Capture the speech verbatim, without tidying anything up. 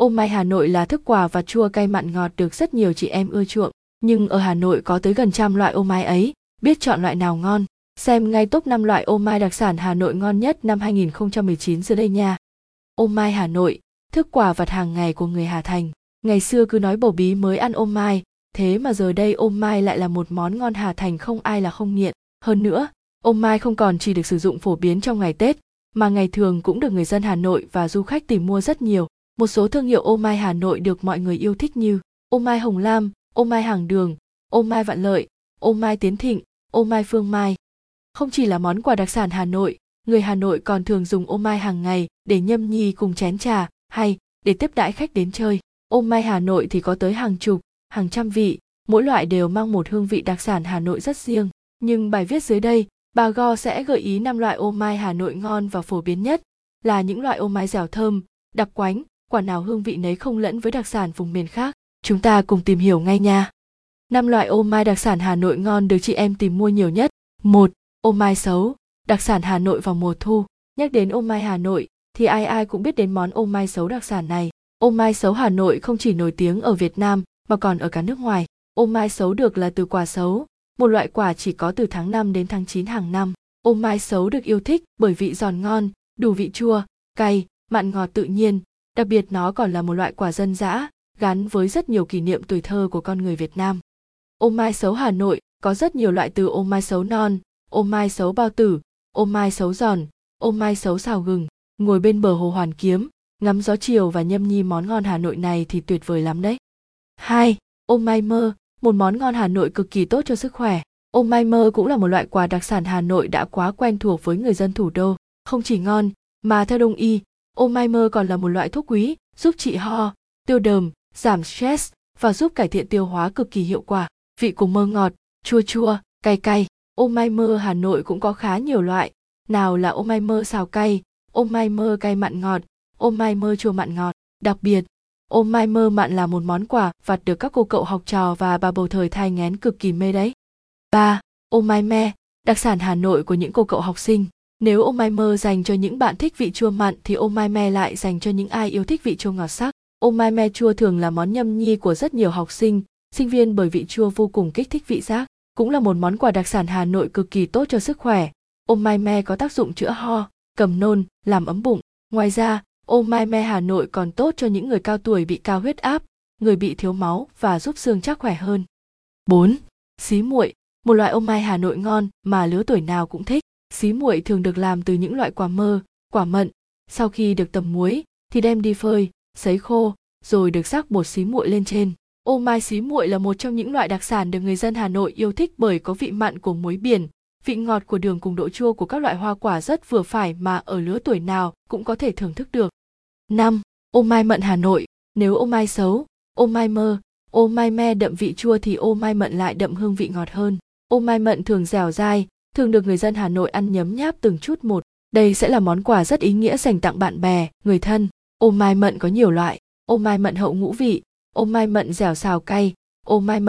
Ô mai Hà Nội là thức quà vặt chua cay mặn ngọt được rất nhiều chị em ưa chuộng, nhưng ở Hà Nội có tới gần trăm loại ô mai ấy, biết chọn loại nào ngon? Xem ngay top năm loại ô mai đặc sản Hà Nội ngon nhất năm hai không một chín dưới đây nha. Ô mai Hà Nội, thức quà vặt hàng ngày của người Hà Thành. Ngày xưa cứ nói bầu bí mới ăn ô mai, thế mà giờ đây ô mai lại là một món ngon Hà Thành không ai là không nghiện. Hơn nữa, ô mai không còn chỉ được sử dụng phổ biến trong ngày Tết, mà ngày thường cũng được người dân Hà Nội và du khách tìm mua rất nhiều. Một số thương hiệu ô mai Hà Nội được mọi người yêu thích như ô mai Hồng Lam, ô mai Hàng Đường, ô mai Vạn Lợi, ô mai Tiến Thịnh, ô mai Phương Mai. Không chỉ là món quà đặc sản Hà Nội, người Hà Nội còn thường dùng ô mai hàng ngày để nhâm nhi cùng chén trà hay để tiếp đãi khách đến chơi. Ô mai Hà Nội thì có tới hàng chục, hàng trăm vị, mỗi loại đều mang một hương vị đặc sản Hà Nội rất riêng. Nhưng bài viết dưới đây, bà Go sẽ gợi ý năm loại ô mai Hà Nội ngon và phổ biến nhất, là những loại ô mai dẻo thơm, đặc quánh, quả nào hương vị nấy không lẫn với đặc sản vùng miền khác. Chúng ta cùng tìm hiểu ngay nha. năm loại ô mai đặc sản Hà Nội ngon được chị em tìm mua nhiều nhất. một. Ô mai xấu, đặc sản Hà Nội vào mùa thu. Nhắc đến ô mai Hà Nội thì ai ai cũng biết đến món ô mai xấu đặc sản này. Ô mai xấu Hà Nội không chỉ nổi tiếng ở Việt Nam mà còn ở cả nước ngoài. Ô mai xấu được là từ quả xấu, một loại quả chỉ có từ tháng năm đến tháng chín hàng năm. Ô mai xấu được yêu thích bởi vị giòn ngon, đủ vị chua, cay, mặn ngọt tự nhiên. Đặc biệt nó còn là một loại quả dân dã, gắn với rất nhiều kỷ niệm tuổi thơ của con người Việt Nam. Ô mai xấu Hà Nội có rất nhiều loại từ ô mai xấu non, ô mai xấu bao tử, ô mai xấu giòn, ô mai xấu xào gừng. Ngồi bên bờ hồ Hoàn Kiếm, ngắm gió chiều và nhâm nhi món ngon Hà Nội này thì tuyệt vời lắm đấy. hai. Ô mai mơ, một món ngon Hà Nội cực kỳ tốt cho sức khỏe. Ô mai mơ cũng là một loại quà đặc sản Hà Nội đã quá quen thuộc với người dân thủ đô. Không chỉ ngon, mà theo Đông y, ô mai mơ còn là một loại thuốc quý, giúp trị ho, tiêu đờm, giảm stress và giúp cải thiện tiêu hóa cực kỳ hiệu quả. Vị của mơ ngọt, chua chua, cay cay. Ô mai mơ Hà Nội cũng có khá nhiều loại, nào là ô mai mơ xào cay, ô mai mơ cay mặn ngọt, ô mai mơ chua mặn ngọt. Đặc biệt, ô mai mơ mặn là một món quà vặt được các cô cậu học trò và bà bầu thời thai nghén cực kỳ mê đấy. ba. Ô mai me, đặc sản Hà Nội của những cô cậu học sinh. Nếu ô mai mơ dành cho những bạn thích vị chua mặn thì ô mai me lại dành cho những ai yêu thích vị chua ngọt sắc. Ô mai me chua thường là món nhâm nhi của rất nhiều học sinh, sinh viên bởi vị chua vô cùng kích thích vị giác. Cũng là một món quà đặc sản Hà Nội cực kỳ tốt cho sức khỏe. Ô mai me có tác dụng chữa ho, cầm nôn, làm ấm bụng. Ngoài ra, ô mai me Hà Nội còn tốt cho những người cao tuổi bị cao huyết áp, người bị thiếu máu và giúp xương chắc khỏe hơn. bốn. Xí muội, một loại ô mai Hà Nội ngon mà lứa tuổi nào cũng thích. Xí muội thường được làm từ những loại quả mơ, quả mận. Sau khi được tẩm muối thì đem đi phơi, sấy khô rồi được rắc bột xí muội lên trên. Ô mai xí muội là một trong những loại đặc sản được người dân Hà Nội yêu thích bởi có vị mặn của muối biển, vị ngọt của đường cùng độ chua của các loại hoa quả rất vừa phải mà ở lứa tuổi nào cũng có thể thưởng thức được. năm. Ô mai mận Hà Nội. Nếu ô mai xấu, ô mai mơ, ô mai me đậm vị chua thì ô mai mận lại đậm hương vị ngọt hơn. Ô mai mận thường dẻo dai, thường được người dân Hà Nội ăn nhấm nháp từng chút một. Đây sẽ là món quà rất ý nghĩa dành tặng bạn bè, người thân. Ô mai mận có nhiều loại: ô mai mận hậu ngũ vị, ô mai mận dẻo xào cay, ô mai mận